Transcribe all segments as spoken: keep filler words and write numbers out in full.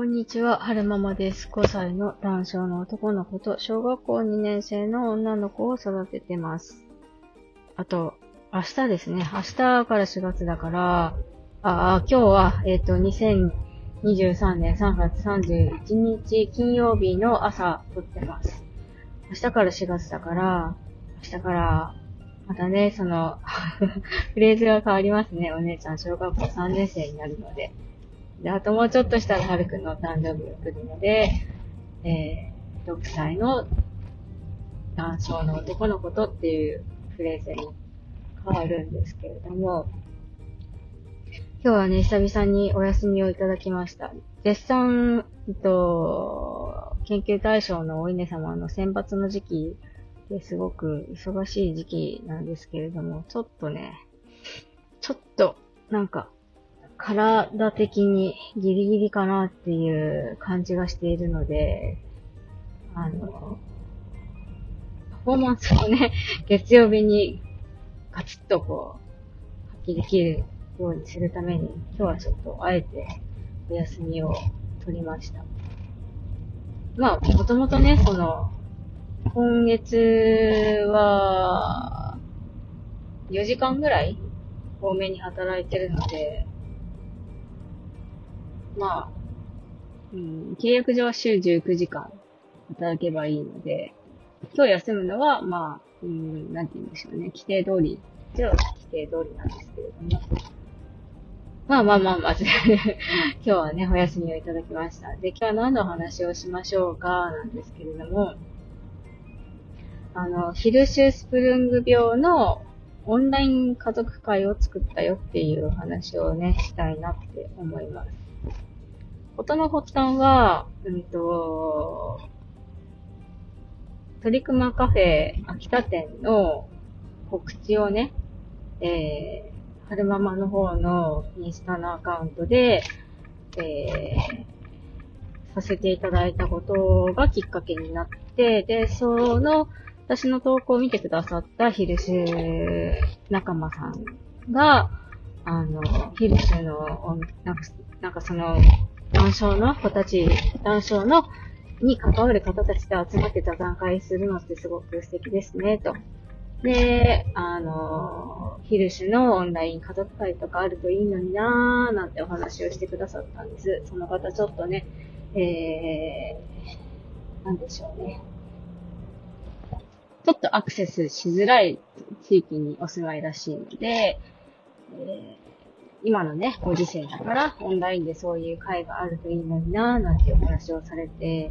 こんにちは、はるままです。ごさいの男性の男の子と小学校にねんせいの女の子を育ててます。あと、明日ですね。明日からしがつだから、あ今日は、えっと、にせんにじゅうさんねんさんがつさんじゅういちにち金曜日の朝撮ってます。明日からしがつだから、明日から、またね、その、フレーズが変わりますね。お姉ちゃん、小学校さんねんせいになるので。で、あともうちょっとしたらはるくんの誕生日が来るので、えー、ろくさいの男性の男の子とっていうフレーズに変わるんですけれども、今日はね、久々にお休みをいただきました。絶賛、えっと、研究対象のお稲様の選抜の時期ですごく忙しい時期なんですけれども、ちょっとね、ちょっとなんか、体的にギリギリかなっていう感じがしているので、あの、パフォーマンスをね、月曜日にガツッとこう、発揮できるようにするために、今日はちょっとあえてお休みを取りました。まあ、もともとね、その、今月は、よじかんぐらい多めに働いてるので、まあ、うん、契約上は週じゅうくじかん働けばいいので、今日休むのは、まあ、うん、なんて言うんでしょうね。規定通り、一応規定通りなんですけれども。まあまあまあまあ、今日はね、お休みをいただきました。で、今日は何の話をしましょうか、なんですけれども、あの、ヒルシュスプルング病のオンライン家族会を作ったよっていう話をね、したいなって思います。ことの発端は、うんと、トリクマカフェ秋田店の告知をね、えー、はるままの方のインスタのアカウントで、えー、させていただいたことがきっかけになって、で、その、私の投稿を見てくださったヒルシュ仲間さんが、あの、ヒルシュの、なんか、なんかその、男性の子たち、男性のに関わる方たちと集まって座談会するのってすごく素敵ですね、と。で、あの、ヒルシュのオンライン家族会とかあるといいのになーなんてお話をしてくださったんです。その方ちょっとね、えー、なんでしょうね。ちょっとアクセスしづらい地域にお住まいらしいので、えー今のね、ご時世だから、オンラインでそういう会があるといいのになぁ、なんてお話をされて、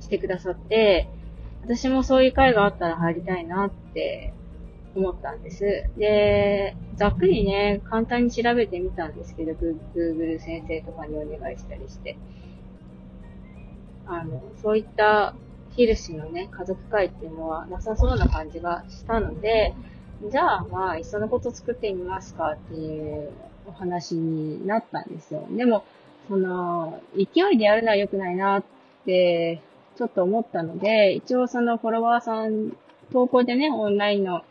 してくださって、私もそういう会があったら入りたいなって思ったんです。で、ざっくりね、簡単に調べてみたんですけど、Google 先生とかにお願いしたりして、あの、そういったヒルシュのね、家族会っていうのはなさそうな感じがしたので、じゃあ、まあ、いっそのこと作ってみますかっていうお話になったんですよ。でも、その、勢いでやるのは良くないなって、ちょっと思ったので、一応そのフォロワーさん、投稿でね、オンラインの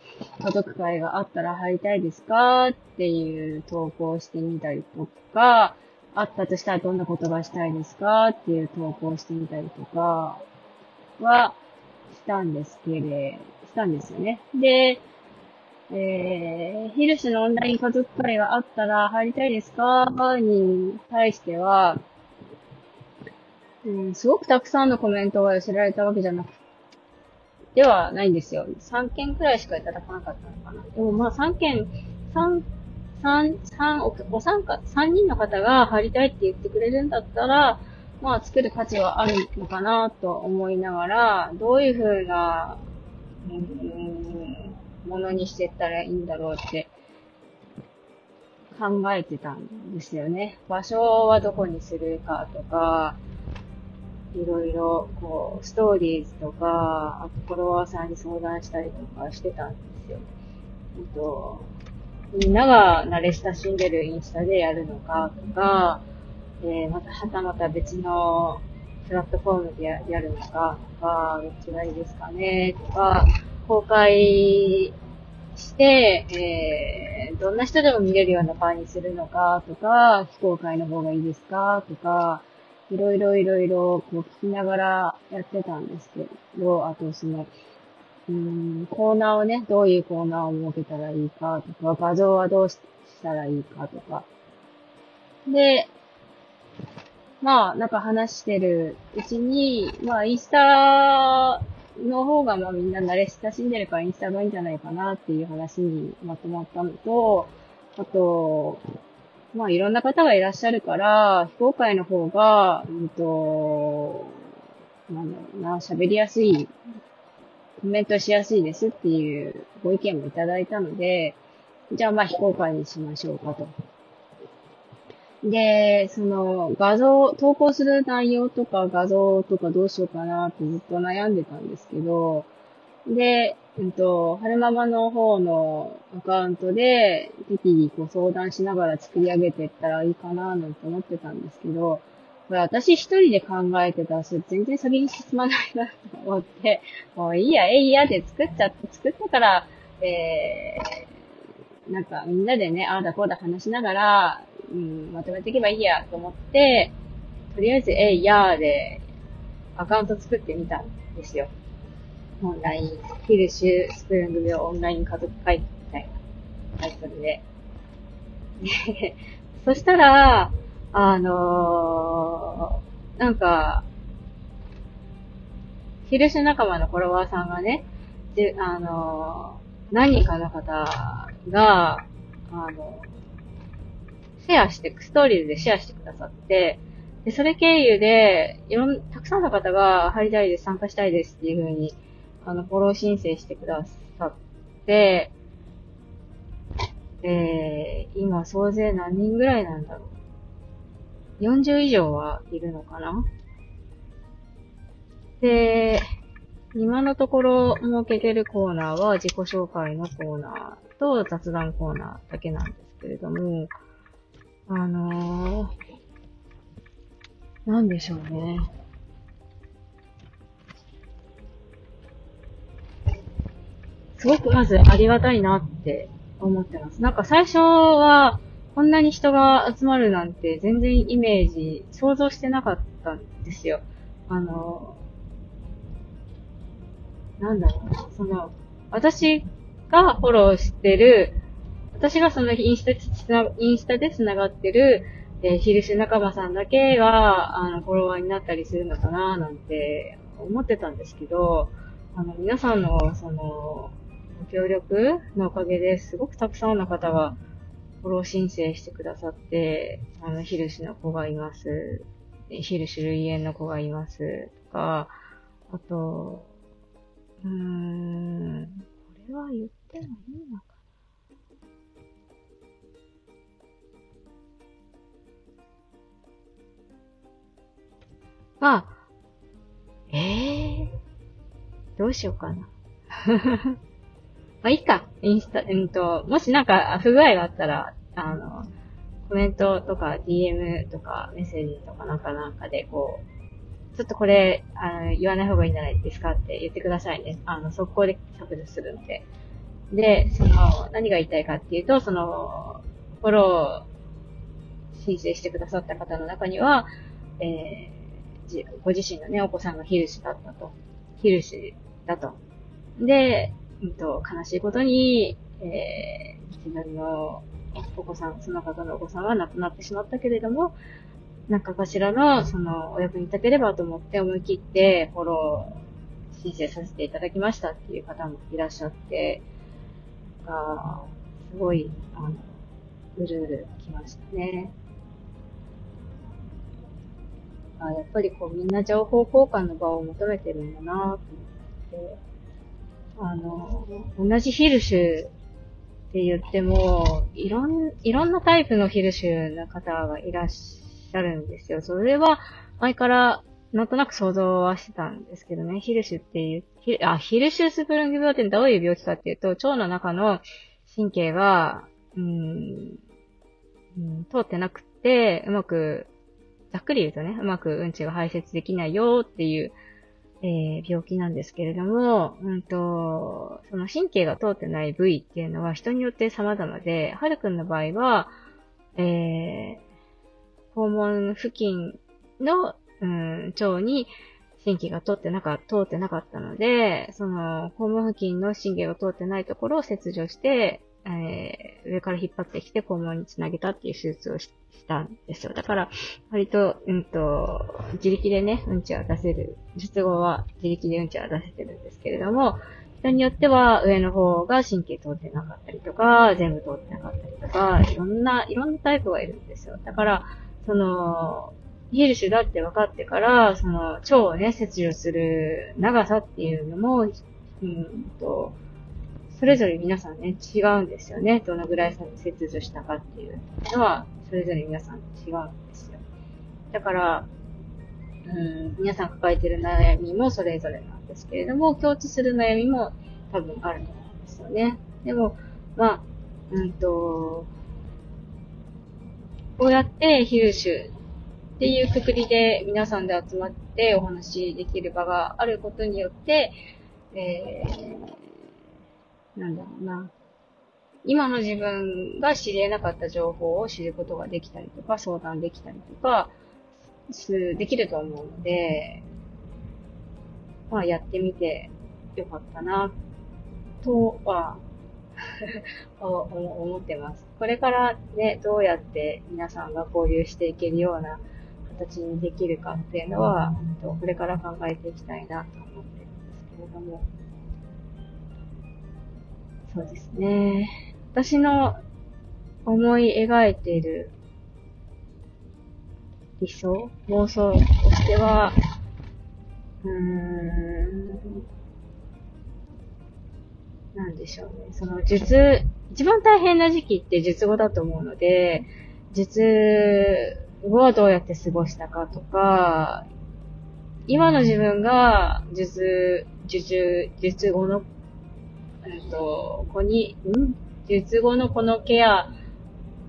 家族会があったら入りたいですかっていう投稿をしてみたりとか、あったとしたらどんなことがしたいですかっていう投稿をしてみたりとか、は、したんですけれ、したんですよね。で、えー、ヒルシュのオンライン家族会があったら入りたいですかに対しては、うん、すごくたくさんのコメントが寄せられたわけじゃなく、ではないんですよ。さんけんくらいしかいただかなかったのかな。でもまあさんけん、3、3、3、お、お参加、さんにんの方が入りたいって言ってくれるんだったら、まあ作る価値はあるのかなと思いながら、どういうふうな、うーんものにしていったらいいんだろうって考えてたんですよね。場所はどこにするかとか、いろいろこうストーリーズとか、あとフォロワーさんに相談したりとかしてたんですよ。えっと、みんなが慣れ親しんでるインスタでやるのかとか、えー、またはたまた別のプラットフォームで や, やるのかとか、どっちがいいですかねとか、公開して、えどんな人でも見れるような場にするのかとか、非公開の方がいいですかとか、いろいろいろいろこう聞きながらやってたんですけど、あとその、うーん、コーナーをね、どういうコーナーを設けたらいいかとか、画像はどうしたらいいかとか。で、まあ、なんか話してるうちに、まあ、インスタの方がまあみんな慣れ親しんでるからインスタがいいんじゃないかなっていう話にまとまったのと、あと、まあいろんな方がいらっしゃるから、非公開の方が、うんと、なんだろうな、喋りやすい、コメントしやすいですっていうご意見もいただいたので、じゃあまあ非公開にしましょうかと。で、その画像、投稿する内容とか画像とかどうしようかなってずっと悩んでたんですけど、で、うんと、はるままの方のアカウントで適宜こう相談しながら作り上げていったらいいかななんて思ってたんですけど、これ私一人で考えてたし、全然先に進まないなと思って、もういいや、えいやで作っちゃって、作ったから、えー、なんかみんなでね、ああだこうだ話しながら、うん、まとめていけばいいやと思って、とりあえず、えいやーで、アカウント作ってみたんですよ。オンライン、キルシュスプーン組オンライン家族会みたいなタイトルで。そしたら、あのー、なんか、キルシュ仲間のフォロワーさんがね、であのー、何人かの方が、あのー、シェアして、ストーリーズでシェアしてくださって、で、それ経由で、いろん、たくさんの方が入りたいです、参加したいですっていう風に、あの、フォロー申請してくださって、えー、今、総勢何人ぐらいなんだろう。よんじゅういじょうはいるのかな?で、今のところ設けてるコーナーは自己紹介のコーナーと雑談コーナーだけなんですけれども、あのー、なんでしょうね。すごくまずありがたいなって思ってます。なんか最初はこんなに人が集まるなんて全然イメージ、想像してなかったんですよ。あのー、なんだろうな。その、私がフォローしてる私がそのインスタ、インスタで繋がってる、えー、ヒルシュ仲間さんだけは、あの、フォロワーになったりするのかな、なんて思ってたんですけど、あの、皆さんの、その、ご協力のおかげですごくたくさんの方がフォロー申請してくださって、あの、ヒルシュの子がいます、ヒルシュ類園の子がいます、とか、あと、うーん、これは言ってもいいのか。まあ、ええー、どうしようかな。まあいいか。インスタ、うんと、もしなんか不具合があったら、あの、コメントとか ディーエム とかメッセージとかなんかなんかでこう、ちょっとこれ、あの、言わない方がいいんじゃないですかって言ってくださいね。あの、速攻で削除するので。で、その、何が言いたいかっていうと、その、フォロー申請してくださった方の中には、えーご自身のね、お子さんがヒルシュだったと。ヒルシュだと。で、うんと、悲しいことに、えー、自分のお子さん、その方のお子さんは亡くなってしまったけれども、なんかかしらの、その、お役に立てればと思って思い切って、フォロー申請させていただきましたっていう方もいらっしゃって、あすごい、あの、うるうるきましたね。あやっぱりこうみんな情報交換の場を求めてるんだなぁと思って、あの、同じヒルシュって言っても、いろん、いろんなタイプのヒルシュな方がいらっしゃるんですよ。それは前からなんとなく想像はしてたんですけどね、ヒルシュっていう、ヒル、あ、ヒルシュスプルング病ってどういう病気かっていうと、腸の中の神経が、うん、うん、通ってなくて、うまく、ざっくり言うとね、うまくうんちが排泄できないよっていうえー、病気なんですけれども、うんと、その神経が通ってない部位っていうのは人によって様々で、はるくんの場合は、えー、肛門付近の、うん、腸に神経が通ってなか、通ってなかったので、その肛門付近の神経が通ってないところを切除して、えー、上から引っ張ってきて肛門につなげたっていう手術をしたんですよ。だから、割と、うんと、自力でね、うんちは出せる。術後は自力でうんちは出せてるんですけれども、人によっては上の方が神経通ってなかったりとか、全部通ってなかったりとか、いろんな、いろんなタイプがいるんですよ。だから、その、イヘルシュだって分かってから、その、腸をね、切除する長さっていうのも、うんと、それぞれ皆さんね、違うんですよね。どのぐらい切除したかっていうのは、それぞれ皆さん違うんですよ。だから、うん、皆さん抱えてる悩みもそれぞれなんですけれども、共通する悩みも多分あるんですよね。でも、まあ、うんと、こうやってヒルシュっていうくくりで皆さんで集まってお話しできる場があることによって、えーなんだろうな。今の自分が知り得なかった情報を知ることができたりとか、相談できたりとか、できると思うので、まあやってみてよかったな、とは、思ってます。これからね、どうやって皆さんが交流していけるような形にできるかっていうのは、これから考えていきたいなと思ってるんですけれども、そうですね。私の思い描いている理想、妄想としては、うーん、なんでしょうね。その術、一番大変な時期って術後だと思うので、術後はどうやって過ごしたかとか、今の自分が術、術、術後のうんと、ここに、ん術後のこのケア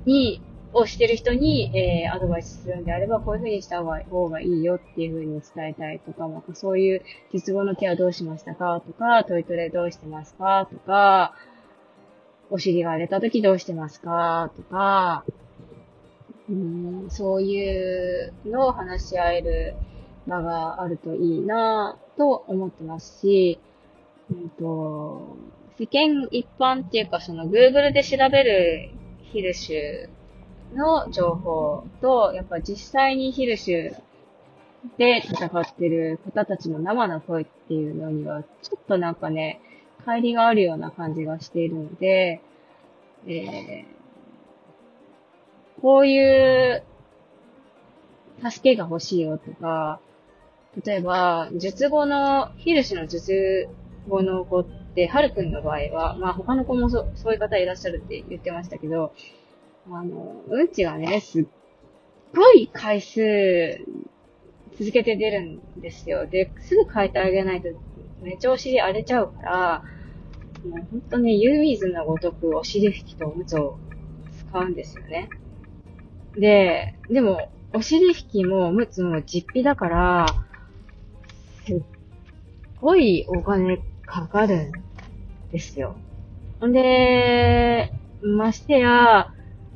に、をしてる人に、えー、アドバイスするんであれば、こういう風にした方がいいよっていう風に伝えたいとか、まあ、そういう術後のケアどうしましたかとか、トイトレどうしてますかとか、お尻が荒れた時どうしてますかとか、うーん、そういうのを話し合える場があるといいなぁと思ってますし、うんと、世間一般っていうか、その Google で調べるヒルシュの情報と、やっぱ実際にヒルシュで戦ってる方たちの生の声っていうのには、ちょっとなんかね、乖離があるような感じがしているので、えー、こういう助けが欲しいよとか、例えば、術後の、ヒルシュの術後の子って、はるくんの場合は、まあ他の子も そ, そういう方いらっしゃるって言ってましたけど、あの、うんちがね、すっごい回数続けて出るんですよ。で、すぐ変えてあげないと、めっちゃお尻荒れちゃうから、もう本当に湯水のごとくお尻拭きとおむつを使うんですよね。で、でも、お尻拭きもおむつも実費だから、すっごいお金かかるんですよ。んで、ましてや、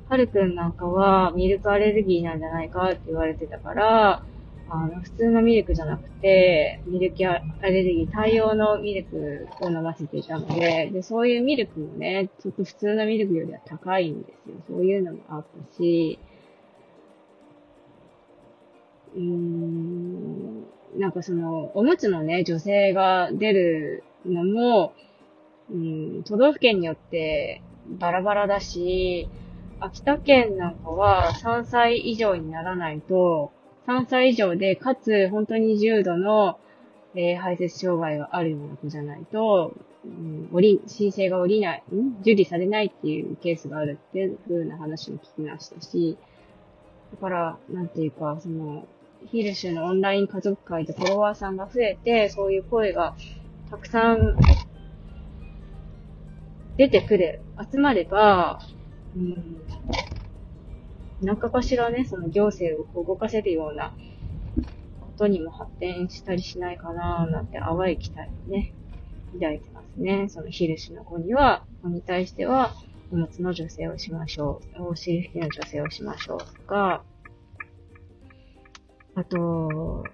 はるくんなんかはミルクアレルギーなんじゃないかって言われてたから、あの、普通のミルクじゃなくて、ミルクアレルギー対応のミルクを飲ませていたので、で、そういうミルクもね、ちょっと普通のミルクよりは高いんですよ。そういうのもあったし、うーん、なんかその、おむつのね、女性が出るのも、うん、都道府県によってバラバラだし、秋田県なんかはさんさい以上にならないと、さんさい以上で、かつ本当に重度の、えー、排泄障害があるような子じゃないと、うん、おり、申請がおりない、ん受理されないっていうケースがあるっていう風な話も聞きましたし、だから、なんていうか、その、ヒルシュのオンライン家族会でフォロワーさんが増えて、そういう声がたくさん出てくれ、集まれば、うん、何かかしらね、その行政を動かせるようなことにも発展したりしないかななんて淡い期待をね、抱いてますね。その昼氏の子には、子に対しては、おむつの女性をしましょう。お尻拭きの女性をしましょうとか、あと、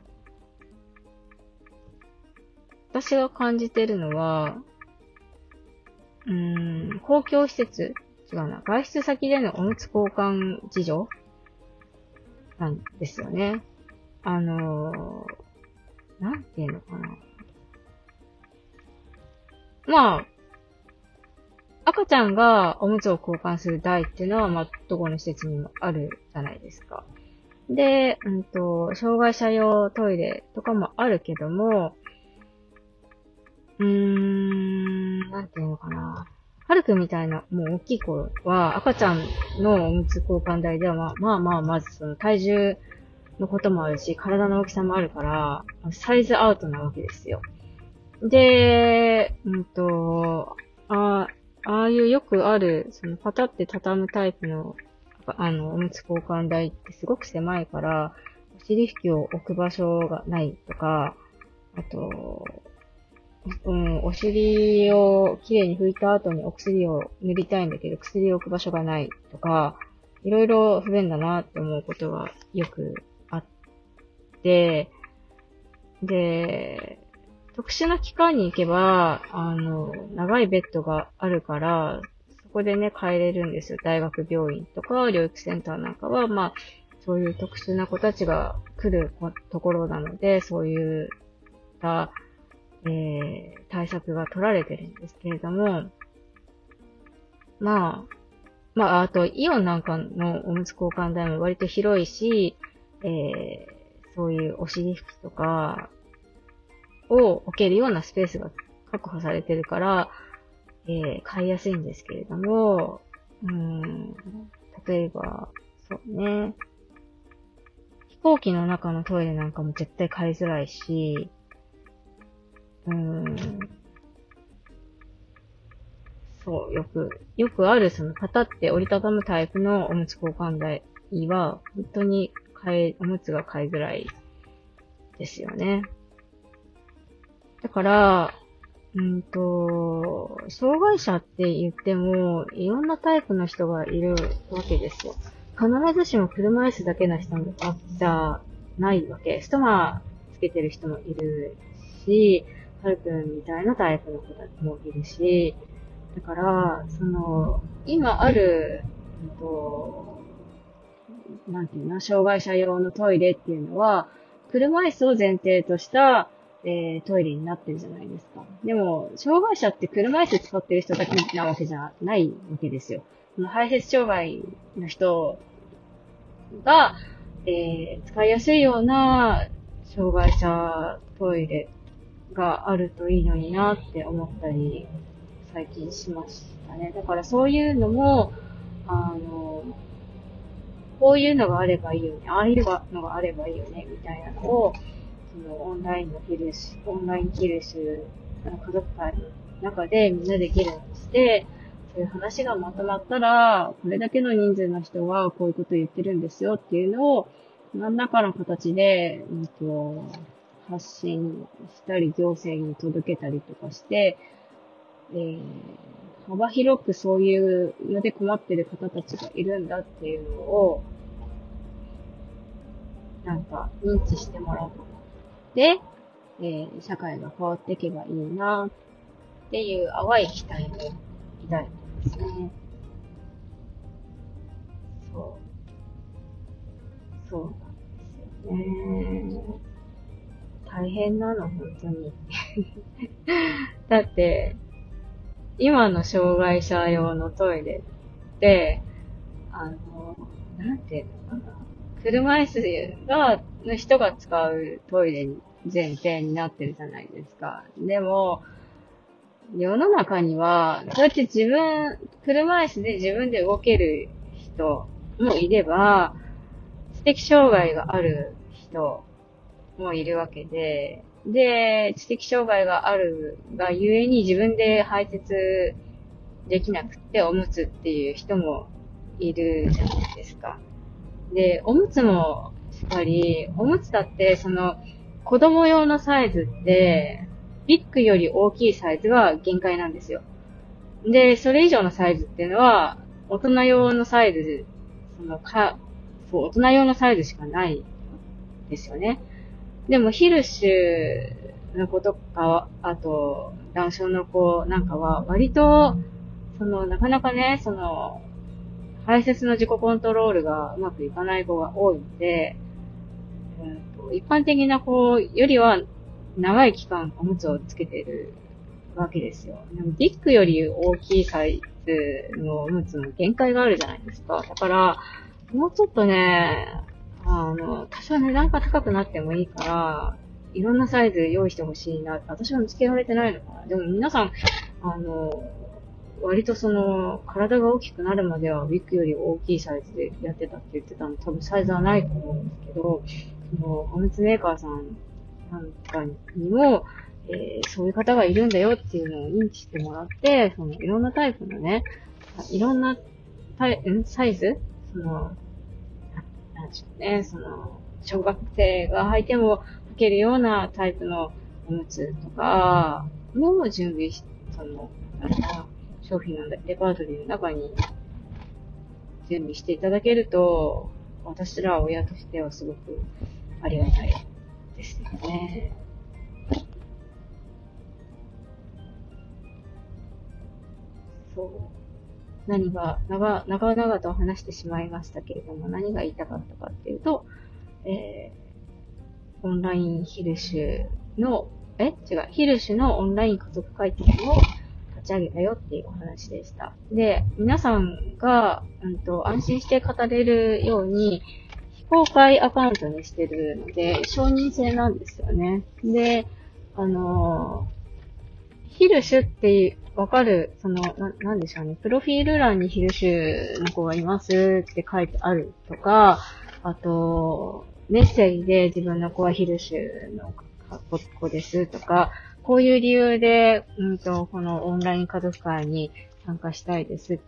私が感じてるのは、うーん、公共施設違うな。外出先でのおむつ交換事情なんですよね。あのー、なんていうのかな。まあ、赤ちゃんがおむつを交換する台っていうのは、まあ、どこの施設にもあるじゃないですか。で、うんと、障害者用トイレとかもあるけども、うーん、なんていうのかな。はるくんみたいな、もう大きい子は、赤ちゃんのおむつ交換台では、まあまあ、まあ、まずその体重のこともあるし、体の大きさもあるから、サイズアウトなわけですよ。で、うんと、ああ、ああいうよくある、そのパタって畳むタイプの、あの、おむつ交換台ってすごく狭いから、お尻拭きを置く場所がないとか、あと、うん、お尻をきれいに拭いた後にお薬を塗りたいんだけど、薬を置く場所がないとか、いろいろ不便だなって思うことがよくあって、で、特殊な機関に行けば、あの、長いベッドがあるから、そこでね、帰れるんですよ。大学病院とか、療育センターなんかは、まあ、そういう特殊な子たちが来るところなので、そういう、えー、対策が取られてるんですけれども、まあ、まあ、あと、イオンなんかのおむつ交換台も割と広いし、えー、そういうお尻拭きとかを置けるようなスペースが確保されてるから、えー、買いやすいんですけれども、うーん、例えば、そうね、飛行機の中のトイレなんかも絶対買いづらいし、うーん、そう、よく、よくある、その、パタって折りたたむタイプのおむつ交換台は、本当に買い、おむつが買いづらいですよね。だから、うんと、障害者って言っても、いろんなタイプの人がいるわけですよ。必ずしも車椅子だけの人もあじゃないわけ。ストマーつけてる人もいるし、はるくんみたいなタイプの子たちもいるし、だから、その、今ある、えっと、なんていうの、障害者用のトイレっていうのは、車椅子を前提とした、えー、トイレになってるじゃないですか。でも、障害者って車椅子使ってる人だけなわけじゃないわけですよ。排泄障害の人が、えー、使いやすいような障害者トイレがあるといいのになって思ったり最近しましたね。だからそういうのも、あの、こういうのがあればいいよね、ああいうのがあればいいよねみたいなのを、そのオンラインのキルシュ、オンラインキルシュの家族会の中でみんなで議論して、そういう話がまとまったら、これだけの人数の人はこういうこと言ってるんですよっていうのを何らかの形で、うんと、発信したり、行政に届けたりとかして、えー、幅広くそういうので困ってる方たちがいるんだっていうのを、なんか認知してもらう。で、えー、社会が変わっていけばいいなっていう淡い期待を抱いてますね。そう。そうなんですよね。大変なの、本当に。だって、今の障害者用のトイレって、あの、なんていうのかな。車椅子が、の人が使うトイレに前提になってるじゃないですか。でも、世の中には、そうやって自分、車椅子で自分で動ける人もいれば、知的障害がある人、もういるわけで、で、知的障害があるがゆえに自分で排泄できなくっておむつっていう人もいるじゃないですか。で、おむつも確かに、おむつだって、その、子供用のサイズって、ビッグより大きいサイズは限界なんですよ。で、それ以上のサイズっていうのは、大人用のサイズ、そのか、そう、大人用のサイズしかないですよね。でも、ヒルシュの子とか、あと、ダウン症の子なんかは、割と、その、なかなかね、その、排泄の自己コントロールがうまくいかない子が多いので、うん、一般的な子よりは長い期間おむつをつけているわけですよ。でもディックより大きいサイズのおむつの限界があるじゃないですか。だから、もうちょっとね、あの、多少値段が高くなってもいいから、いろんなサイズ用意してほしいな。私は見つけられてないのかな。でも皆さん、あの、割とその、体が大きくなるまではウィッグより大きいサイズでやってたって言ってたの、多分サイズはないと思うんですけど、その、おむつメーカーさんなんかにも、えー、そういう方がいるんだよっていうのを認知してもらって、その、いろんなタイプのね、いろんなタイ、んサイズその、なんでしょうね、その、小学生が履いても履けるようなタイプのおむつとか、も準備し、その、商品のレパートリーの中に準備していただけると、私ら親としてはすごくありがたいですよね。そう。何が、長、長々と話してしまいましたけれども、何が言いたかったかっていうと、えー、オンラインヒルシュの、え違う、ヒルシュのオンライン家族会見を立ち上げたよっていうお話でした。で、皆さんが、うんと、安心して語れるように非公開アカウントにしてるので承認制なんですよね。で、あのー、ヒルシュってわかる、そのな、なんでしょうね、プロフィール欄にヒルシュの子がいますって書いてあるとか、あとメッセージで自分の子はヒルシュの子ですとか。こういう理由で、うんと、このオンライン家族会に参加したいですっ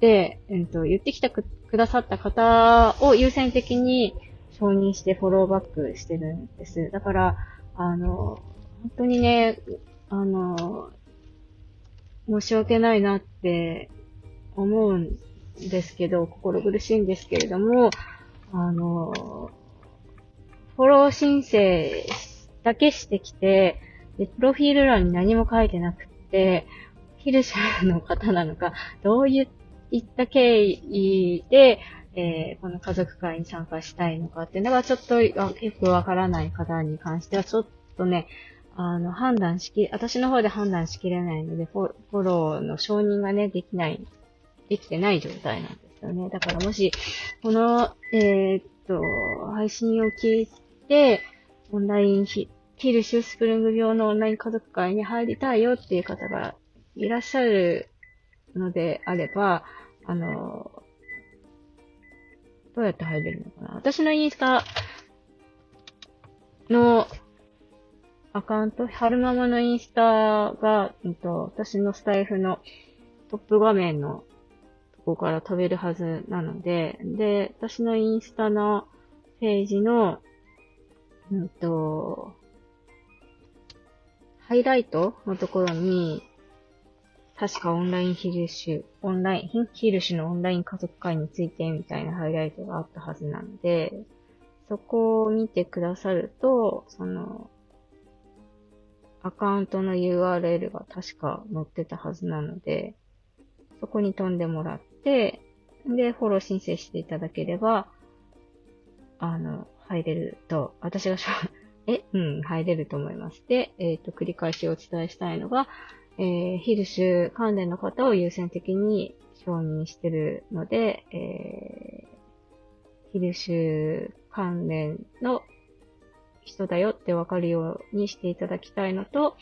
て、うんと、言ってきたく、くださった方を優先的に承認してフォローバックしてるんです。だから、あの、本当にね、あの、申し訳ないなって思うんですけど、心苦しいんですけれども、あの、フォロー申請だけしてきて、で、プロフィール欄に何も書いてなくて、ヒルシュの方なのか、どういった経緯で、えー、この家族会に参加したいのかっていうのがちょっとよくわからない方に関しては、ちょっとね、あの、判断しき、私の方で判断しきれないので、フォ、フォローの承認がね、できない、できてない状態なんですよね。だからもし、この、えー、っと、配信を聞いて、オンラインひ、ヒルシュスプリング病のオンライン家族会に入りたいよっていう方がいらっしゃるのであれば、あの、どうやって入れるのかな。私のインスタのアカウント、春ママのインスタが、うんと、私のスタイフのトップ画面のとこから飛べるはずなので、で、私のインスタのページの、うんと、ハイライトのところに、確かオンラインヒルシュ、オンライン、ヒルシュのオンライン家族会についてみたいなハイライトがあったはずなので、そこを見てくださると、その、アカウントの ユーアールエル が確か載ってたはずなので、そこに飛んでもらって、で、フォロー申請していただければ、あの、入れると、私がえ、うん、入れると思います。で、えっと、繰り返しお伝えしたいのが、えー、ヒルシュ関連の方を優先的に承認しているので、えー、ヒルシュ関連の人だよってわかるようにしていただきたいのと、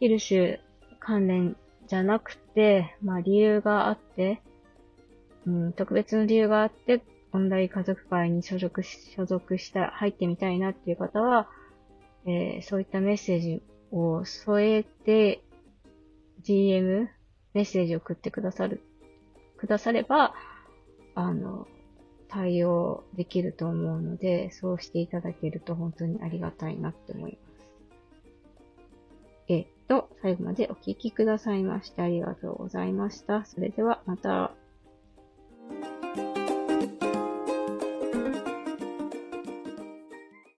ヒルシュ関連じゃなくて、まあ理由があって、うん、特別の理由があって、オンライン家族会に所属し、所属した、入ってみたいなっていう方は、えー、そういったメッセージを添えて ディーエム メッセージを送ってくださるくだされば、あの対応できると思うので、そうしていただけると本当にありがたいなって思います。えっと、最後までお聞きくださいましてありがとうございました。それではまた。